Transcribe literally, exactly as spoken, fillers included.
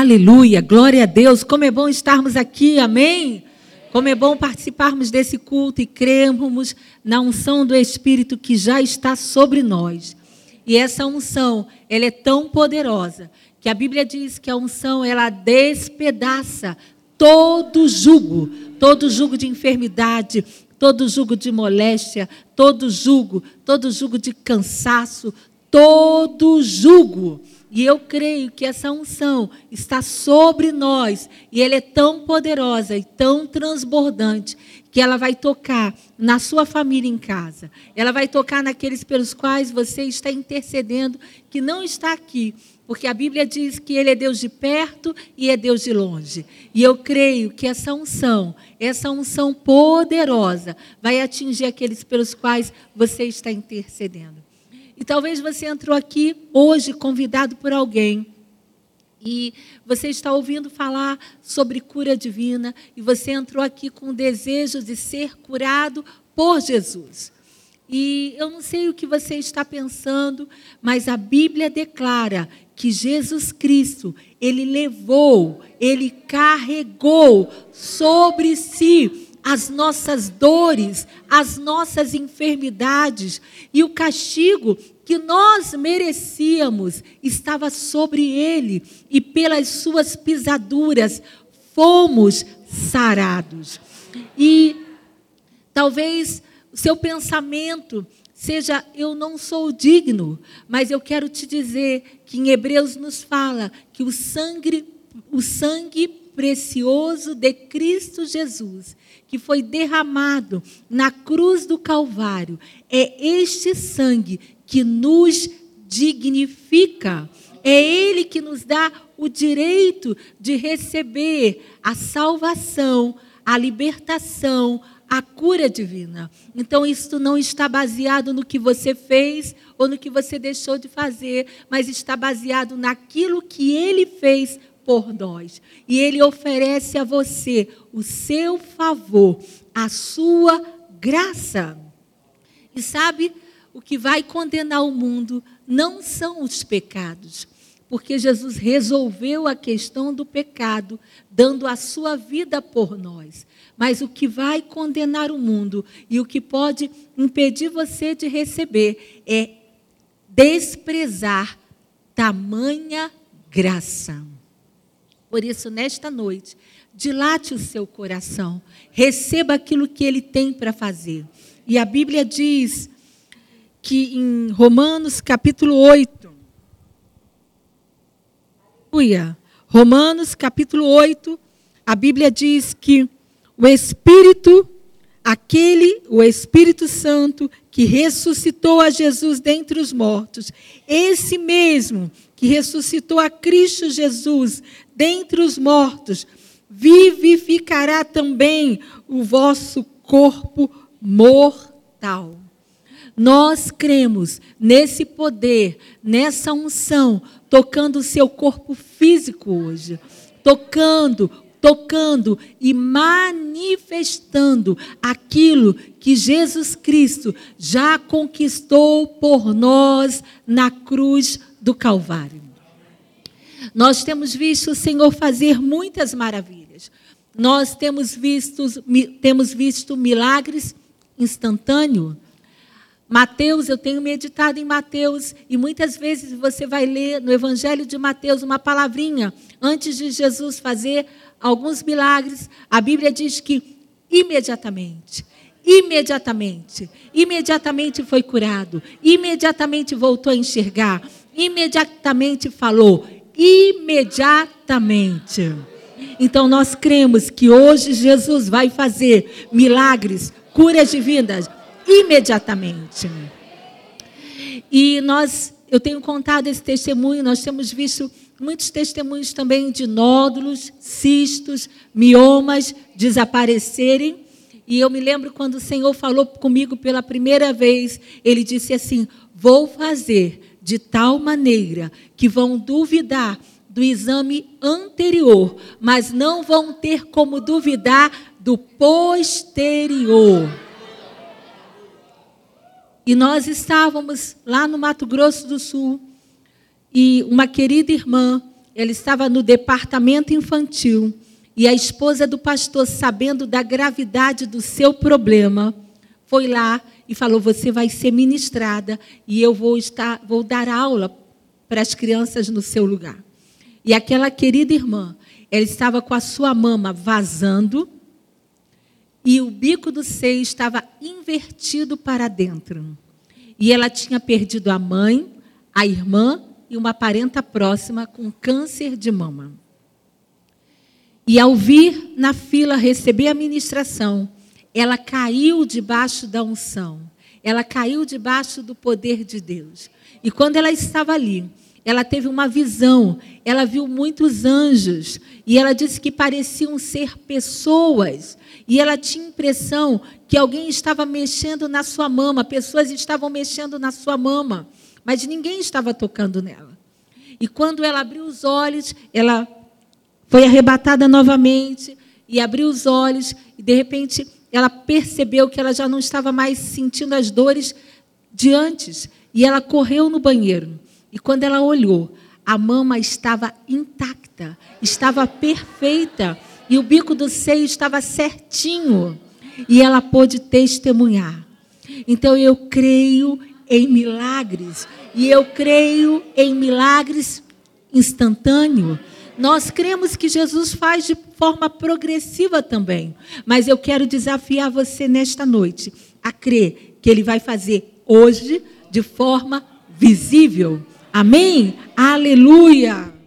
Aleluia, glória a Deus, como é bom estarmos aqui, amém? Como é bom participarmos desse culto e crermos na unção do Espírito que já está sobre nós. E essa unção, ela é tão poderosa, que a Bíblia diz que a unção, ela despedaça todo jugo, todo jugo de enfermidade, todo jugo de moléstia, todo jugo, todo jugo de cansaço, todo jugo. E eu creio que essa unção está sobre nós e ela é tão poderosa e tão transbordante que ela vai tocar na sua família em casa. Ela vai tocar naqueles pelos quais você está intercedendo, que não está aqui, porque a Bíblia diz que Ele é Deus de perto e é Deus de longe. E eu creio que essa unção, essa unção poderosa vai atingir aqueles pelos quais você está intercedendo. E talvez você entrou aqui hoje convidado por alguém e você está ouvindo falar sobre cura divina e você entrou aqui com o desejo de ser curado por Jesus. E eu não sei o que você está pensando, mas a Bíblia declara que Jesus Cristo, Ele levou, Ele carregou sobre si as nossas dores, as nossas enfermidades e o castigo que nós merecíamos estava sobre Ele e pelas suas pisaduras fomos sarados. E talvez o seu pensamento seja, eu não sou digno, mas eu quero te dizer que em Hebreus nos fala que o sangue, o sangue precioso de Cristo Jesus, que foi derramado na cruz do Calvário, é este sangue que nos dignifica. É Ele que nos dá o direito de receber a salvação, a libertação, a cura divina. Então, isto não está baseado no que você fez ou no que você deixou de fazer, mas está baseado naquilo que Ele fez por nós. E Ele oferece a você o seu favor, a sua graça. E sabe, o que vai condenar o mundo não são os pecados, porque Jesus resolveu a questão do pecado, dando a sua vida por nós. Mas o que vai condenar o mundo e o que pode impedir você de receber é desprezar tamanha graça. Por isso, nesta noite, dilate o seu coração, receba aquilo que Ele tem para fazer. E a Bíblia diz que em Romanos capítulo oito, aleluia, Romanos capítulo oito, a Bíblia diz que O Espírito, aquele, o Espírito Santo que ressuscitou a Jesus dentre os mortos, esse mesmo que ressuscitou a Cristo Jesus dentre os mortos, vivificará também o vosso corpo mortal. Nós cremos nesse poder, nessa unção, tocando o seu corpo físico hoje, tocando tocando e manifestando aquilo que Jesus Cristo já conquistou por nós na cruz do Calvário. Nós temos visto o Senhor fazer muitas maravilhas. Nós temos visto, temos visto milagres instantâneos. Mateus, eu tenho meditado em Mateus, e muitas vezes você vai ler no Evangelho de Mateus uma palavrinha, antes de Jesus fazer alguns milagres, a Bíblia diz que imediatamente, imediatamente, imediatamente foi curado, imediatamente voltou a enxergar, imediatamente falou, imediatamente. Então nós cremos que hoje Jesus vai fazer milagres, curas divinas, imediatamente. E nós, eu tenho contado esse testemunho, nós temos visto muitos testemunhos também de nódulos, cistos, miomas desaparecerem. E eu me lembro quando o Senhor falou comigo pela primeira vez, Ele disse assim, vou fazer de tal maneira que vão duvidar do exame anterior, mas não vão ter como duvidar do posterior. E nós estávamos lá no Mato Grosso do Sul e uma querida irmã, Ele estava no departamento infantil e a esposa do pastor, sabendo da gravidade do seu problema, foi lá e falou: você vai ser ministrada e eu vou, estar, vou dar aula para as crianças no seu lugar. E aquela querida irmã, ela estava com a sua mama vazando e o bico do seio estava invertido para dentro. E ela tinha perdido a mãe, a irmã e uma parenta próxima com câncer de mama. E ao vir na fila receber a ministração, ela caiu debaixo da unção. Ela caiu debaixo do poder de Deus. E quando ela estava ali, ela teve uma visão. Ela viu muitos anjos. E ela disse que pareciam ser pessoas. E ela tinha a impressão que alguém estava mexendo na sua mama. Pessoas estavam mexendo na sua mama. Mas ninguém estava tocando nela. E quando ela abriu os olhos, ela foi arrebatada novamente. E abriu os olhos. E, de repente, ela percebeu que ela já não estava mais sentindo as dores de antes. E ela correu no banheiro. E quando ela olhou, a mama estava intacta, estava perfeita. E o bico do seio estava certinho. E ela pôde testemunhar. Então, eu creio em milagres. E eu creio em milagres instantâneos. Nós cremos que Jesus faz de forma progressiva também. Mas eu quero desafiar você nesta noite a crer que Ele vai fazer hoje de forma visível. Amém? Aleluia!